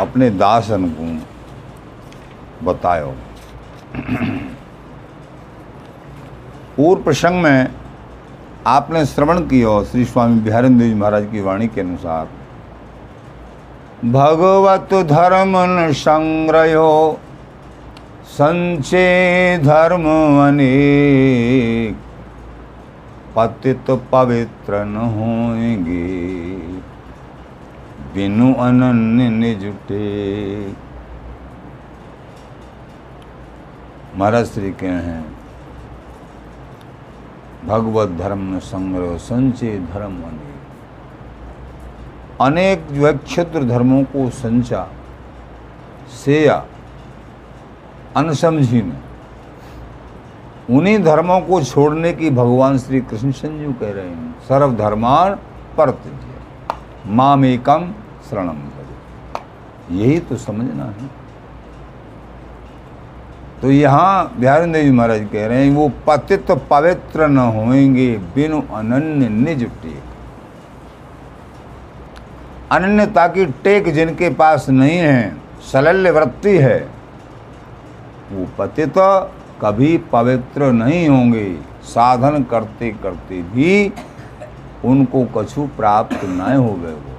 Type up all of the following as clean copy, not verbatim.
अपने दास अनुगुण बतायो। पूर्व प्रसंग में आपने श्रवण किया श्री स्वामी हरिदास जी महाराज की वाणी के अनुसार, भगवत धर्म संग्रयो संचे धर्म अनेक पतित पवित्र न होंगे बिनु अनन्य निजुटे। महाराज श्री कह हैं, भगवत धर्म न संग्रह संचय धर्म अनेक, अनेक जो है क्षेत्र धर्मों को संचा से या अनसमझी में, उन्हीं धर्मों को छोड़ने की भगवान श्री कृष्ण संजू कह रहे हैं, सर्व धर्मान परत्यज्य माम एकम शरणम भज। यही तो समझना है। तो यहाँ बिहारी देव जी महाराज कह रहे हैं, वो पतित पवित्र न होएंगे बिनु अनन्य निज टेक। अनन्यता की टेक जिनके पास नहीं है, सलल्य वृत्ति है, वो पतित कभी पवित्र नहीं होंगे। साधन करते करते भी उनको कछु प्राप्त न होवे। वो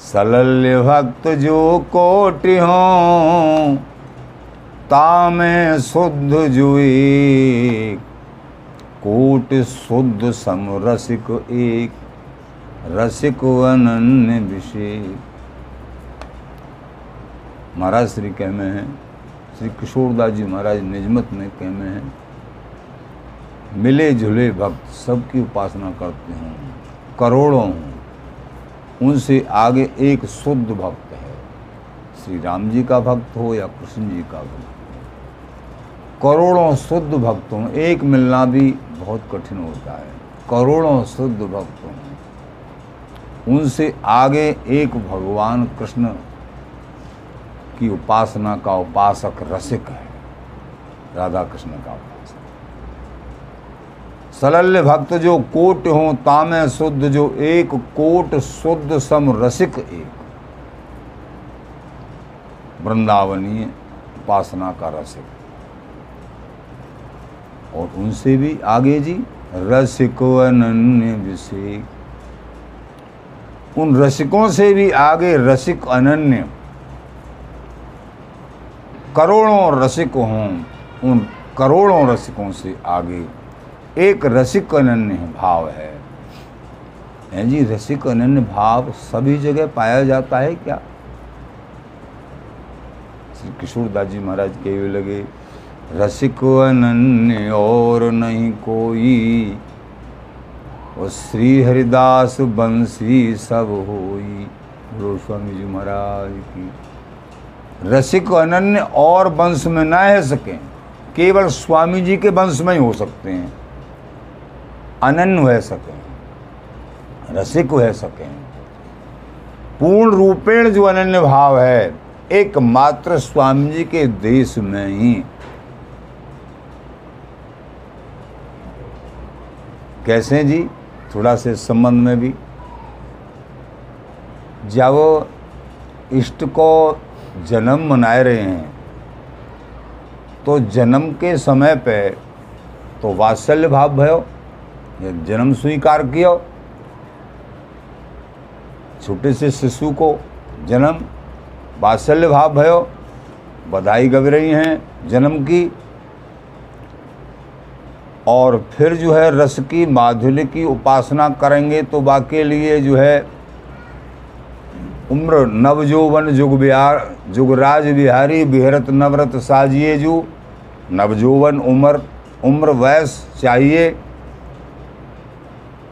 सलल्य भक्त जो कोटि हों तामे शुद्ध जुए कोट शुद्ध सम रसिक एक रसिक अनन्य विशेष। महाराज श्री कहमे हैं, श्री किशोरदास जी महाराज निजमत में कहमे हैं, मिले जुले भक्त सबकी उपासना करते हैं, करोड़ों हों, उनसे आगे एक शुद्ध भक्त है, श्री राम जी का भक्त हो या कृष्ण जी का भक्त हो। करोड़ों शुद्ध भक्तों, एक मिलना भी बहुत कठिन होता है, करोड़ों शुद्ध भक्तों, उनसे आगे एक भगवान कृष्ण की उपासना का उपासक रसिक है, राधा कृष्ण का उपासक। सलल्य भक्त जो कोट हो तामे शुद्ध जो एक कोट शुद्ध सम रसिक एक, वृंदावनीय उपासना का रसिक, और उनसे भी आगे जी रसिक अनन्य विशेष, उन रसिकों से भी आगे रसिक अनन्य, करोड़ों रसिक हों, उन करोड़ों रसिकों से आगे एक रसिक अनन्य भाव है जी। रसिक अनन्य भाव सभी जगह पाया जाता है क्या? श्री किशोरदास जी महाराज कहने लगे, रसिक अनन्य और नहीं कोई और श्री हरिदास बंसी सब होई। बोलो स्वामी जी महाराज की। रसिक अनन्य और वंश में ना रह सकें, केवल स्वामी जी के वंश में ही हो सकते हैं, अनन्य हो सकें, रसिक हो सकें। पूर्ण रूपेण जो अनन्य भाव है एकमात्र स्वामी जी के देश में ही। कैसे जी? थोड़ा से संबंध में भी, जब इष्ट को जन्म मनाए रहे हैं तो जन्म के समय पे तो वात्सल्य भाव भयो, जन्म स्वीकार किया, छोटे से शिशु को जन्म वात्सल्य भाव भयो, बधाई गव रही हैं जन्म की, और फिर जो है रस की माधुर्य की उपासना करेंगे तो बाकी लिए जो है उम्र नवजोवन जुग बिहार जुगराज बिहारी बिहरत नवरत साजिए जू। नवजोवन उम्र उम्र वैस चाहिए,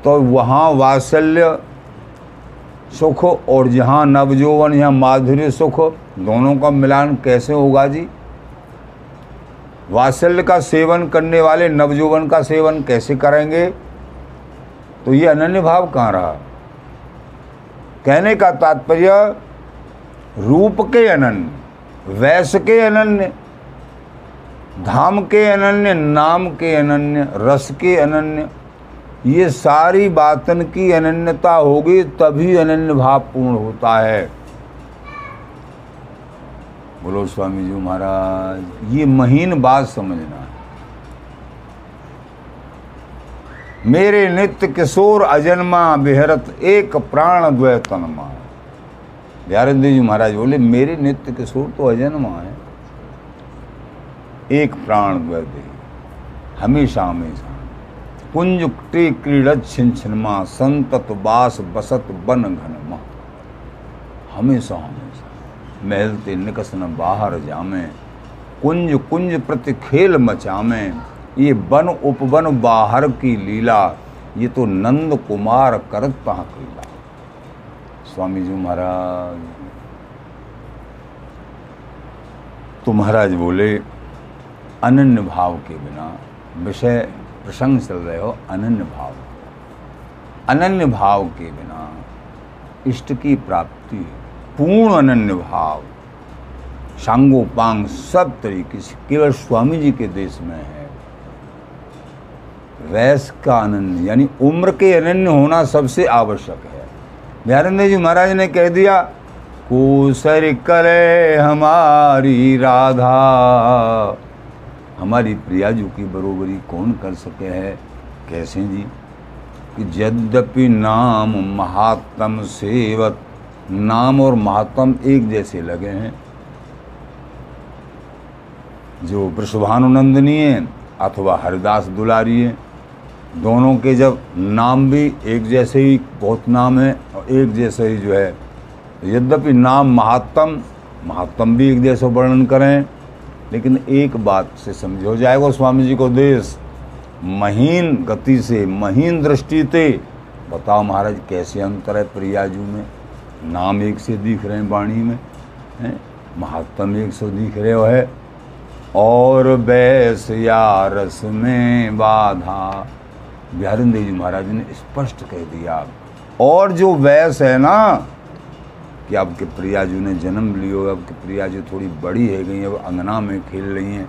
तो वहाँ वात्सल्य सुख और जहाँ नवजोवन यहाँ माधुर्य सुख, दोनों का मिलान कैसे होगा जी? वात्सल्य का सेवन करने वाले नवजोवन का सेवन कैसे करेंगे? तो ये अनन्य भाव कहाँ रहा? कहने का तात्पर्य रूप के अनन्य, वैस के अनन्य, धाम के अनन्य, नाम के अनन्य, रस के अनन्य, ये सारी बातन की अनन्यता होगी तभी अनन्य भाव पूर्ण होता है। बोलो स्वामी जी महाराज। ये महीन बात समझना। मेरे नित्य किशोर अजन्मा बिहरत एक प्राण द्वय तनमा। ध्यानदेव जी महाराज बोले मेरे नित्य किशोर तो अजन्मा है, एक प्राण द्वय दे हमेशा हमेशा। कुंजुक्टे क्रीड़त छिनछिनमा संतत बास बसत बन घनमा। हमेशा हमेशा महलते निकस न बाहर जामे। कुंज कुंज प्रति खेल मचामे। ये वन उपवन बाहर की लीला, ये तो नंद कुमार करत पहा कीला। स्वामी जी महाराज तो महाराज बोले अनन्य भाव के बिना विषय प्रसंग चल रहे हो। अनन्य भाव, अनन्य भाव के बिना इष्ट की प्राप्ति पूर्ण अनन्य भाव सांगोपांग सब तरीके से केवल स्वामी जी के देश में है। वैस का अनन्य यानी उम्र के अनन्य होना सबसे आवश्यक है। ध्यानदेव जी महाराज ने कह दिया कोसर करे हमारी राधा। हमारी प्रिया जी की बरोबरी कौन कर सके है। कैसे जी कि यद्यपि नाम महात्म सेवत। नाम और महात्म एक जैसे लगे हैं। जो वृषभानुनंदनी है अथवा हरिदास दुलारी है, दोनों के जब नाम भी एक जैसे ही बहुत नाम है और एक जैसे ही जो है। यद्यपि नाम महात्म, महात्म भी एक जैसे वर्णन करें, लेकिन एक बात से समझो जाएगा स्वामी जी को देश। महीन गति से, महीन दृष्टि से बताओ महाराज कैसे अंतर है प्रियाजू में। नाम एक से दिख रहे हैं वाणी में है, महात्म एक से दिख रहे हो है। और बैस या रस में बाधा। बिहारंदेव जी महाराज ने स्पष्ट कह दिया। और जो वैस है ना कि आपके प्रियाजू ने जन्म लियो, आपके प्रियाजू थोड़ी बड़ी है गई, अब अंगना में खेल रही हैं।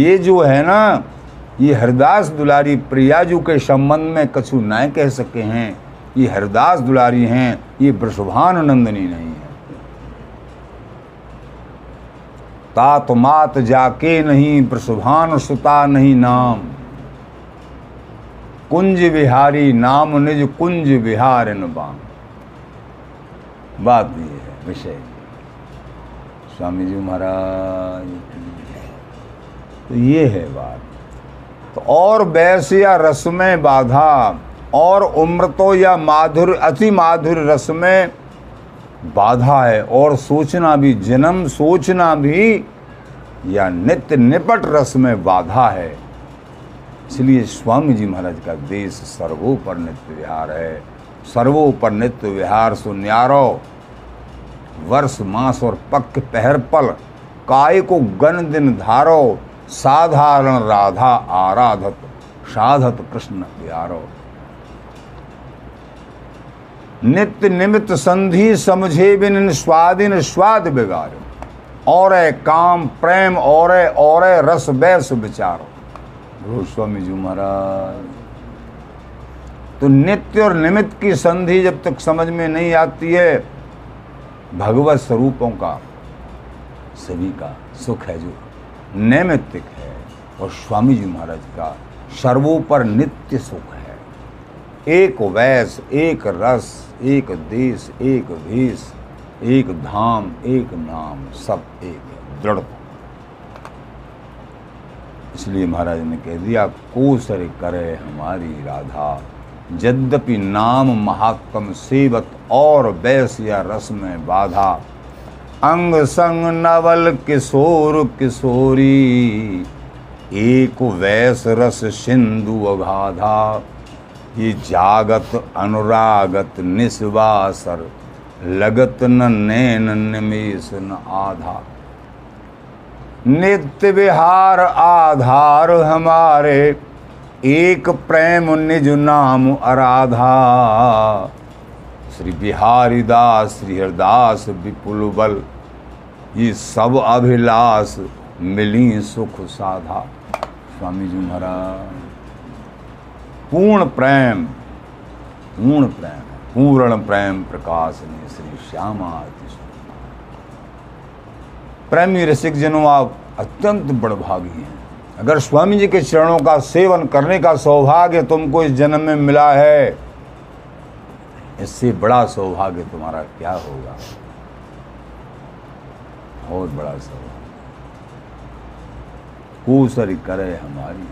ये जो है ना ये हरिदास दुलारी प्रियाजू के संबंध में कछु ना कह सके हैं। ये हरिदास दुलारी हैं, ये वृषभानुनंदनी नहीं है। तात मात जाके नहीं प्रसुभान सुता नहीं नाम। कुंज बिहारी नाम निज कुंज बिहार बाम। बात ये है विषय। स्वामी जी महाराज तो ये है बात। तो और बैस या रस में बाधा। और उम्र तो या माधुर अति माधुर रस में बाधा है। और सोचना भी, जन्म सोचना भी या नित्य निपट रस में बाधा है। इसलिए स्वामी जी महाराज का देश सर्वोपर नित्य विहार है। सर्वोपर नित्य विहार सो न्यारो। वर्ष मास और पक्क पहर पल काय को गण दिन धारो। साधारण राधा आराधत साधत कृष्ण प्यारो। नित्य निमित्त संधि समझे बिन स्वादिन स्वाद बिगारो। और काम प्रेम और रस बैस विचारो। गुरु स्वामी जी महाराज तो नित्य और निमित्त की संधि जब तक समझ में नहीं आती है, भगवत स्वरूपों का सभी का सुख है जो नैमित्तिक है। और स्वामी जी महाराज का सर्वोपर नित्य सुख है। एक वैस, एक रस, एक देश, एक भेष, एक धाम, एक नाम, सब एक है दृढ़। इसलिए महाराज ने कह दिया कोसर करे हमारी राधा। यद्यपि नाम महात्म सेवत और वैस या रस में बाधा। अंग संग नवल किशोर किशोरी एक वैस रस सिंधु अगाधा। ये जागत अनुरागत निस्वासर लगत न नैन निमेष न आधा। नित्य विहार आधार हमारे एक प्रेम निज नाम आराधा। श्री बिहारीदास श्री हरदास विपुल बल ये सब अभिलाष मिली सुख साधा। स्वामी जी महाराज पूर्ण प्रेम, पूर्ण प्रेम, पूर्ण प्रेम प्रकाश ने श्री श्यामा। प्रेमी रसिकजनों, आप अत्यंत बड़भागी हैं। अगर स्वामी जी के चरणों का सेवन करने का सौभाग्य तुमको इस जन्म में मिला है, इससे बड़ा सौभाग्य तुम्हारा क्या होगा। बहुत बड़ा सौभाग्य। कूसर करे हमारी।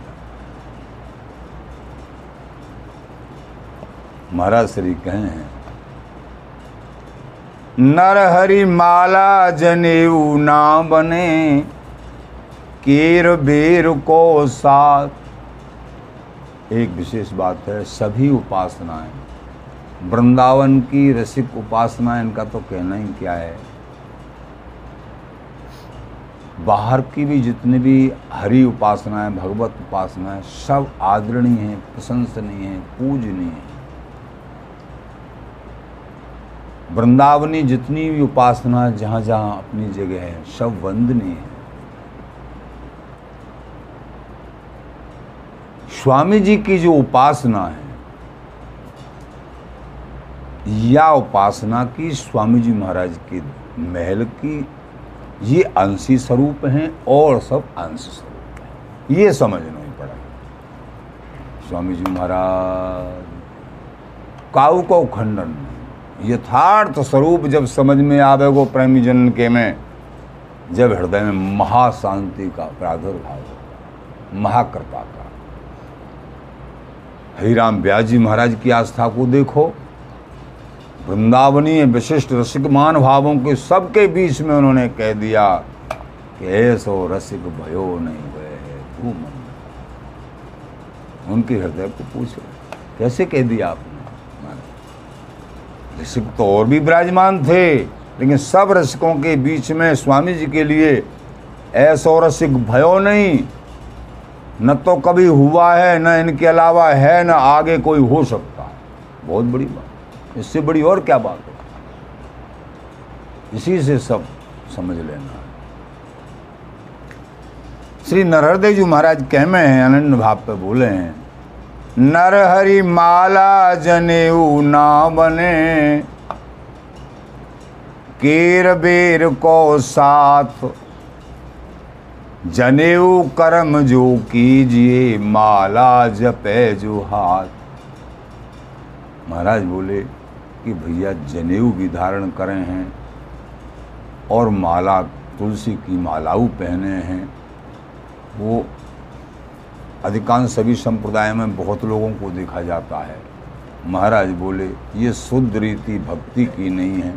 महाराज श्री कहे हैं, नरहरि माला जनेऊ ना बने, केर बेर को साथ। एक विशेष बात है, सभी उपासनाएं, वृंदावन की रसिक उपासनाएं, इनका तो कहना ही क्या है। बाहर की भी जितनी भी हरि उपासनाएं, भगवत उपासनाएं, सब आदरणीय हैं, प्रशंसनीय हैं, पूजनीय हैं। वृंदावनी जितनी भी उपासना जहाँ जहाँ अपनी जगह है, सब वंदनीय है। स्वामी जी की जो उपासना है, या उपासना की स्वामी जी महाराज के महल की, ये अंशी स्वरूप हैं और सब अंश स्वरूप हैं। ये समझना ही पड़ेगा। स्वामी जी महाराज काऊ को खंडन यथार्थ स्वरूप जब समझ में आवे, वो प्रेमी जन के में, जब हृदय में महाशांति का प्रादुर्भाव होगा, महाकृपा का। हरिराम ब्यास जी महाराज की आस्था को देखो, वृंदावनीय विशिष्ट रसिक मान भावों के सबके बीच में उन्होंने कह दिया कि ऐसो रसिक भयो नहीं गए तू मन। उनके हृदय को पूछो कैसे कह दिया आपने। रसिक तो और भी विराजमान थे, लेकिन सब रसिकों के बीच में स्वामी जी के लिए ऐसो रसिक भयो नहीं, न तो कभी हुआ है, न इनके अलावा है, न आगे कोई हो सकता। बहुत बड़ी बात, इससे बड़ी और क्या बात है। इसी से सब समझ लेना। श्री नरहरदेव जी महाराज कहमे हैं, आनंद भाव पे बोले हैं, नरहरि माला जनेऊ ना बने, केर बेर को साथ। जनेऊ कर्म जो कीजिए, माला जपे जो हाथ। महाराज बोले कि भैया जनेऊ भी धारण करे हैं और माला, तुलसी की मालाऊ पहने हैं। वो अधिकांश सभी संप्रदाय में बहुत लोगों को देखा जाता है। महाराज बोले ये शुद्ध रीति भक्ति की नहीं है।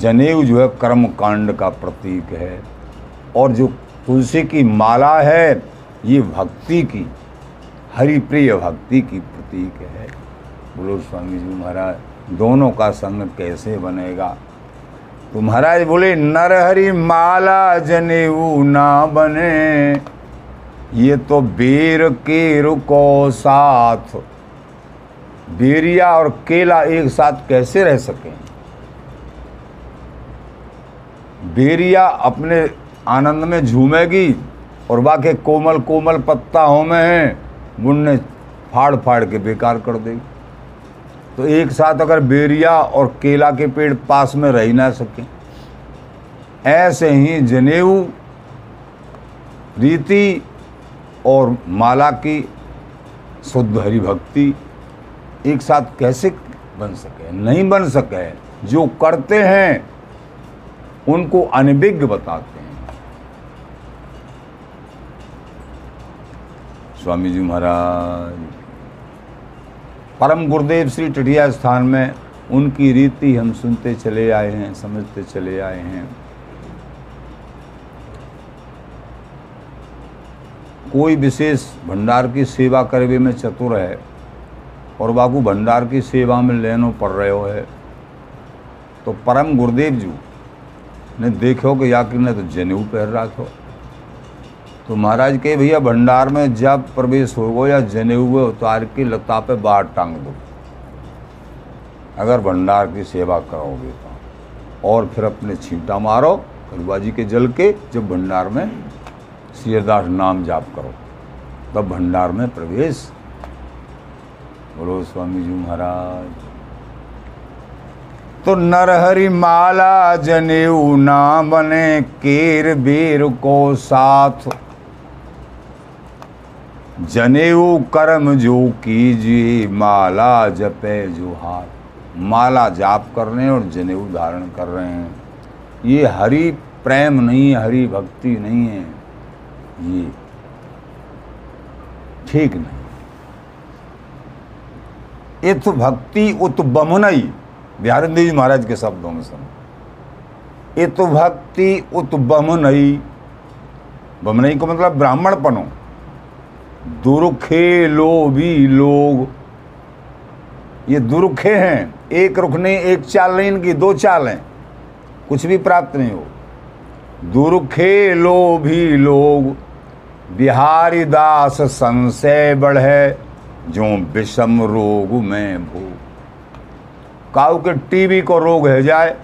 जनेऊ जो है कर्म कांड का प्रतीक है, और जो तुलसी की माला है ये भक्ति की, हरिप्रिय भक्ति की प्रतीक है। बोलो स्वामी जी महाराज, दोनों का संग कैसे बनेगा। तो महाराज बोले, नरहरि माला जनेऊ ना बने, ये तो बेर केर को साथ। बेरिया और केला एक साथ कैसे रह सकें। बेरिया अपने आनंद में झूमेगी और वाके कोमल कोमल पत्ता होमे हैं, बुनने फाड़ फाड़ के बेकार कर देगी। तो एक साथ अगर बेरिया और केला के पेड़ पास में रह ही ना सकें, ऐसे ही जनेऊ रीति और माला की शुद्ध हरि भक्ति एक साथ कैसे बन सके। नहीं बन सके। जो करते हैं उनको अनभिज्ञ बताते हैं। स्वामी जी महाराज परम गुरुदेव श्री टिठिया स्थान में उनकी रीति हम सुनते चले आए हैं, समझते चले आए हैं। कोई विशेष भंडार की सेवा करवे में चतुर है और बाकू भंडार की सेवा में लेनो पड़ रहे हो है, तो परम गुरुदेव जी ने देखो कि याकिन ने तो जनेऊ पहन रहा था। तो महाराज कहे भैया भंडार में जब प्रवेश होगो या जनेऊ हुए उतार के लता पे बाहर टांग दो अगर भंडार की सेवा करोगे तो, और फिर अपने छींटा मारो करुआ जी के जल के, जब भंडार में श्रीदास नाम जाप करो तब भंडार में प्रवेश। बोलो स्वामी जी महाराज। तो नरहरि माला जनेऊ ना बने केर बेर को साथ, जनेऊ कर्म जो कीजिए माला जपे जो हाथ। माला जाप कर रहे हैं और जनेऊ धारण कर रहे हैं, ये हरि प्रेम नहीं है, हरि भक्ति नहीं है, ये ठीक नहीं। इथ भक्ति उत बमुनई, बिहारंद जी महाराज के शब्दों में समझ, इथ भक्ति उत बमुनई, बमुनई को मतलब ब्राह्मणपनो। दुरुखे लोभी लोग, ये दुरुखे हैं, एक रुख नहीं, एक चाल नहीं, इनकी दो चाल हैं, कुछ भी प्राप्त नहीं हो। दुर्खे लोभी लोग बिहारी दास संशय बढ़े जो विषम रोग में भू। काऊ के टीबी को रोग है जाए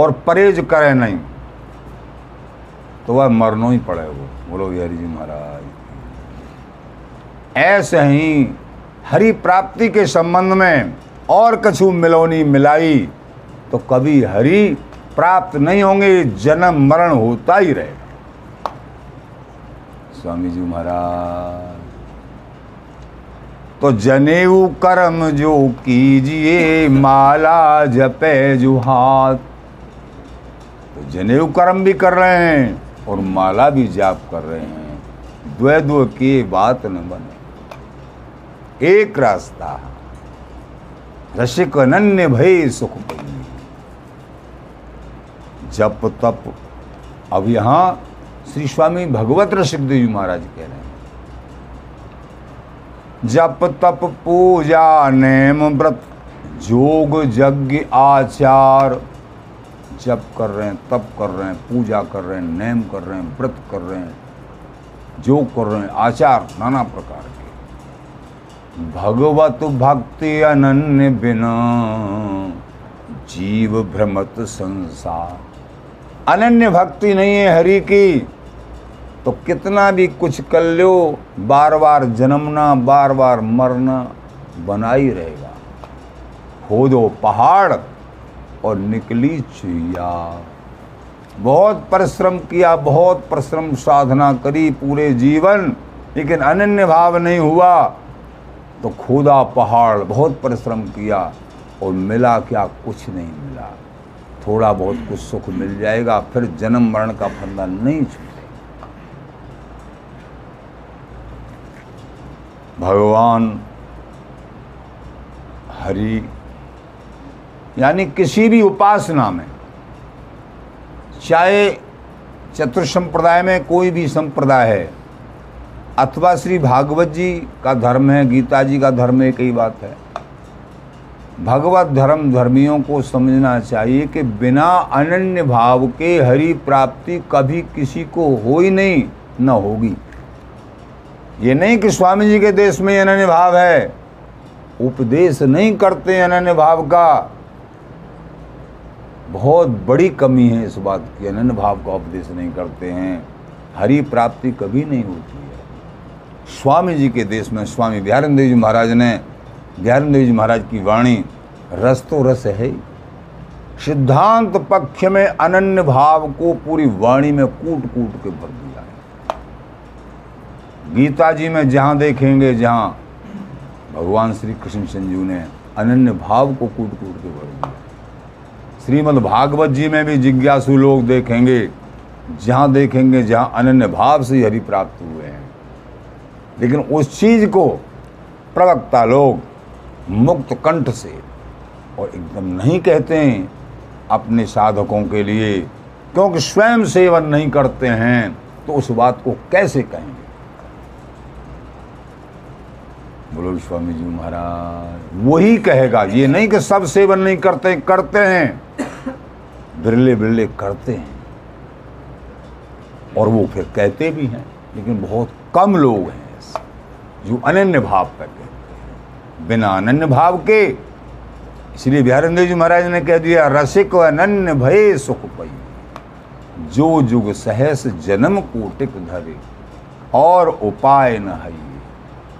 और परहेज करे नहीं तो वह मरनो ही पड़े। वो बोलो हरि जी महाराज। ऐसे ही हरि प्राप्ति के संबंध में और कछु मिलोनी मिलाई तो कभी हरि प्राप्त नहीं होंगे, जन्म मरण होता ही रहेगा। स्वामी जी महाराज। तो जनेऊ कर्म जो कीजिए माला जपे जो हाथ, तो जनेऊ कर्म भी कर रहे हैं और माला भी जाप कर रहे हैं, द्वैद्व की बात न बने, एक रास्ता रसिक अनन्य भय सुख पाई। जप तप, अब यहाँ श्री स्वामी भगवत रसिकदेव जी महाराज कह रहे हैं, जप तप पूजा नेम व्रत जोग यज्ञ आचार। जप कर रहे हैं, तप कर रहे हैं, पूजा कर रहे हैं, नेम कर रहे हैं, व्रत कर रहे हैं, जोग कर रहे हैं, आचार नाना प्रकार के। भगवत भक्ति अनन्य बिना जीव भ्रमत संसार। अनन्य भक्ति नहीं है हरि की तो कितना भी कुछ कर लो, बार बार जन्मना, बार बार मरना बना ही रहेगा। खोदो पहाड़ और निकली चुया। बहुत परिश्रम किया, बहुत परिश्रम साधना करी पूरे जीवन, लेकिन अनन्य भाव नहीं हुआ तो खोदा पहाड़, बहुत परिश्रम किया और मिला क्या? कुछ नहीं मिला। थोड़ा बहुत कुछ सुख मिल जाएगा, फिर जन्म मरण का फंदा नहीं छूटेगा। भगवान हरि यानी किसी भी उपासना में, चाहे चतुर संप्रदाय में कोई भी संप्रदाय है, अथवा श्री भागवत जी का धर्म है, गीता जी का धर्म है, कई बात है। भगवत धर्म धर्मियों को समझना चाहिए कि बिना अनन्य भाव के हरि प्राप्ति कभी किसी को हो ही नहीं, न होगी। ये नहीं कि स्वामी जी के देश में अनन्य भाव है, उपदेश नहीं करते अनन्य भाव का। बहुत बड़ी कमी है इस बात की, अनन्य भाव का उपदेश नहीं करते हैं, हरि प्राप्ति कभी नहीं होती है। स्वामी जी के देश में स्वामी बिहारंद जी महाराज ने, ज्ञानदेव जी महाराज की वाणी रस तो रस है, सिद्धांत पक्ष में अनन्य भाव को पूरी वाणी में कूट कूट के भर दिया है। गीता जी में जहाँ देखेंगे, जहाँ भगवान श्री कृष्ण संजू ने अनन्य भाव को कूट कूट के भर दिया। श्रीमद् भागवत जी में भी जिज्ञासु लोग देखेंगे, जहाँ देखेंगे जहाँ अनन्य भाव से हरि प्राप्त हुए हैं। लेकिन उस चीज़ को प्रवक्ता लोग मुक्त कंठ से और एकदम नहीं कहते हैं अपने साधकों के लिए, क्योंकि स्वयं सेवन नहीं करते हैं तो उस बात को कैसे कहेंगे? बोलो स्वामी जी महाराज। वही कहेगा, ये नहीं कि सब सेवन नहीं करते, करते हैं, बिरले बिरले करते हैं, और वो फिर कहते भी हैं, लेकिन बहुत कम लोग हैं जो अनन्य भाव पर कहते हैं, बिना अनन्य भाव के। इसलिए बिहारंदेव जी महाराज ने कह दिया, रसिक अनन्य भय सुख पई जो जुग सहस जन्म कोटिक धरे और उपाय न है।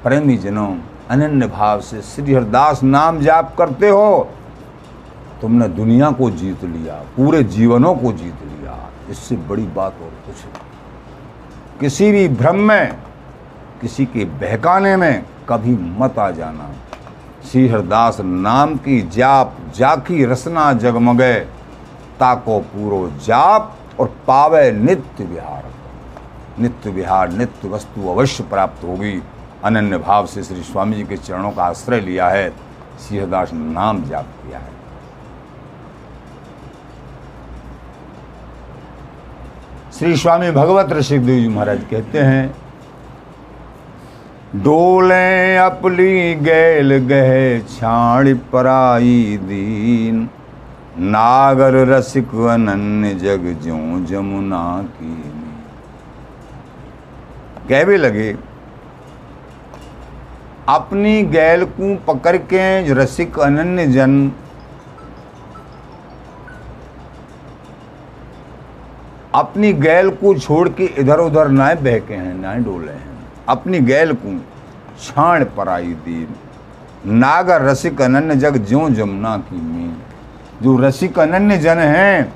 प्रेमी जनों, अनन्य भाव से श्री हरिदास नाम जाप करते हो तुमने दुनिया को जीत लिया, पूरे जीवनों को जीत लिया, इससे बड़ी बात और कुछ नहीं। किसी भी भ्रम में, किसी के बहकाने में कभी मत आ जाना। श्री हरिदास नाम की जाप जाकी रसना जगमगे, ताको पूरो जाप और पावे नित्य विहार। नित्य विहार नित्य वस्तु अवश्य प्राप्त होगी। अनन्य भाव से श्री स्वामी जी के चरणों का आश्रय लिया है, श्री हरिदास नाम जाप किया है। श्री स्वामी भगवत ऋषिदेव जी महाराज कहते हैं, डोले अपली गैल गहे छाण पराई दीन, नागर रसिक अनन्य जग ज्यों जमुना की। कहवे लगे, अपनी गैल को पकड़ के रसिक अनन्य जन अपनी गैल को छोड़ के इधर उधर ना बहके हैं, ना डोले हैं। अपनी गैल को छाण पराई दीन, नागर रसिक अनन्य जग ज्यों जमुना की मीन। जो रसिक अनन्य जन हैं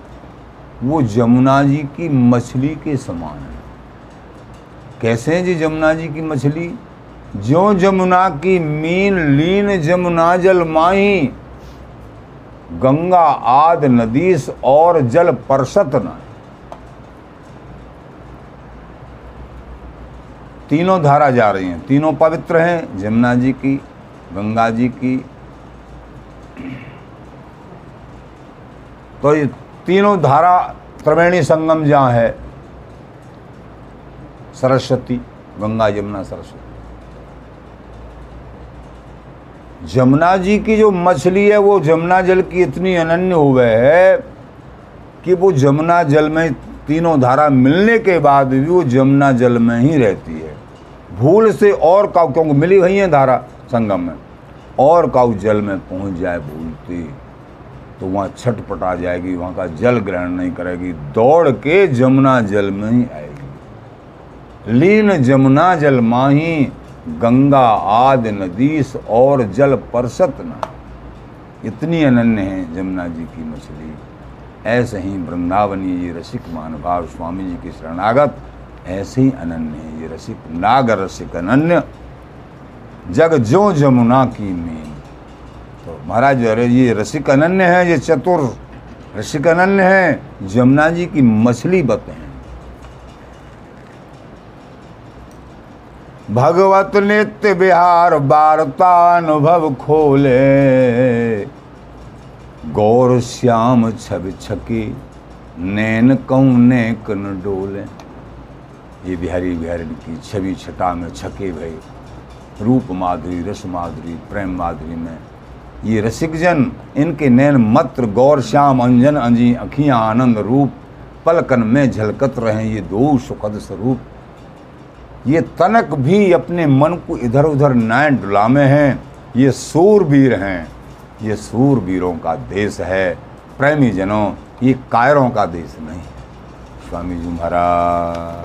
वो जमुना जी की मछली के समान हैं। कैसे हैं जी जमुना जी की मछली? ज्यों जमुना की मीन लीन जमुना जल माही, गंगा आद नदीस और जल परसत नाहीं। तीनों धारा जा रही हैं, तीनों पवित्र हैं, जमुना जी की, गंगा जी की। तो ये तीनों धारा त्रिवेणी संगम जहाँ है, सरस्वती, गंगा यमुना सरस्वती। जमुना जी की जो मछली है वो जमुना जल की इतनी अनन्य हो गए है कि वो जमुना जल में तीनों धारा मिलने के बाद भी वो जमुना जल में ही रहती है। भूल से और काऊ, क्योंकि मिली हुई है धारा संगम में, और काऊ जल में पहुंच जाए भूलती तो वहाँ छटपटा जाएगी, वहाँ का जल ग्रहण नहीं करेगी, दौड़ के जमुना जल में ही आएगी। लीन जमुना जल माही, गंगा आद नदीस और जल परसत ना। इतनी अनन्य है जमुना जी की मछली। ऐसे ही वृंदावनी ये रसिक महानुभाव स्वामी जी के शरणागत ऐसे ही अनन्य है ये रसिक, नागर रसिक अनन्य जग ज्यों जमुना की मीन। तो महाराज अरे ये रसिक अनन्य है, ये चतुर रसिक अनन्य है, जमुना जी की मछली बत हैं। भगवत नित्य विहार वार्ता अनुभव खोले, गौर श्याम छवि छकी नैन कऊ नेक न डोले। ये बिहारी बिहारी की छवि छटा में छके भई, रूप माधुरी, रस माधुरी, प्रेम माधुरी में ये रसिकजन, इनके नैन मत्र गौर श्याम अंजन अंजी अखियाँ आनंद रूप पलकन में झलकत रहें। ये दो सुखद स्वरूप, ये तनक भी अपने मन को इधर उधर न डुलामे हैं। ये सूरवीर हैं, ये सूरवीरों का देश है प्रेमी जनों, ये कायरों का देश नहीं है। स्वामी जी महाराज।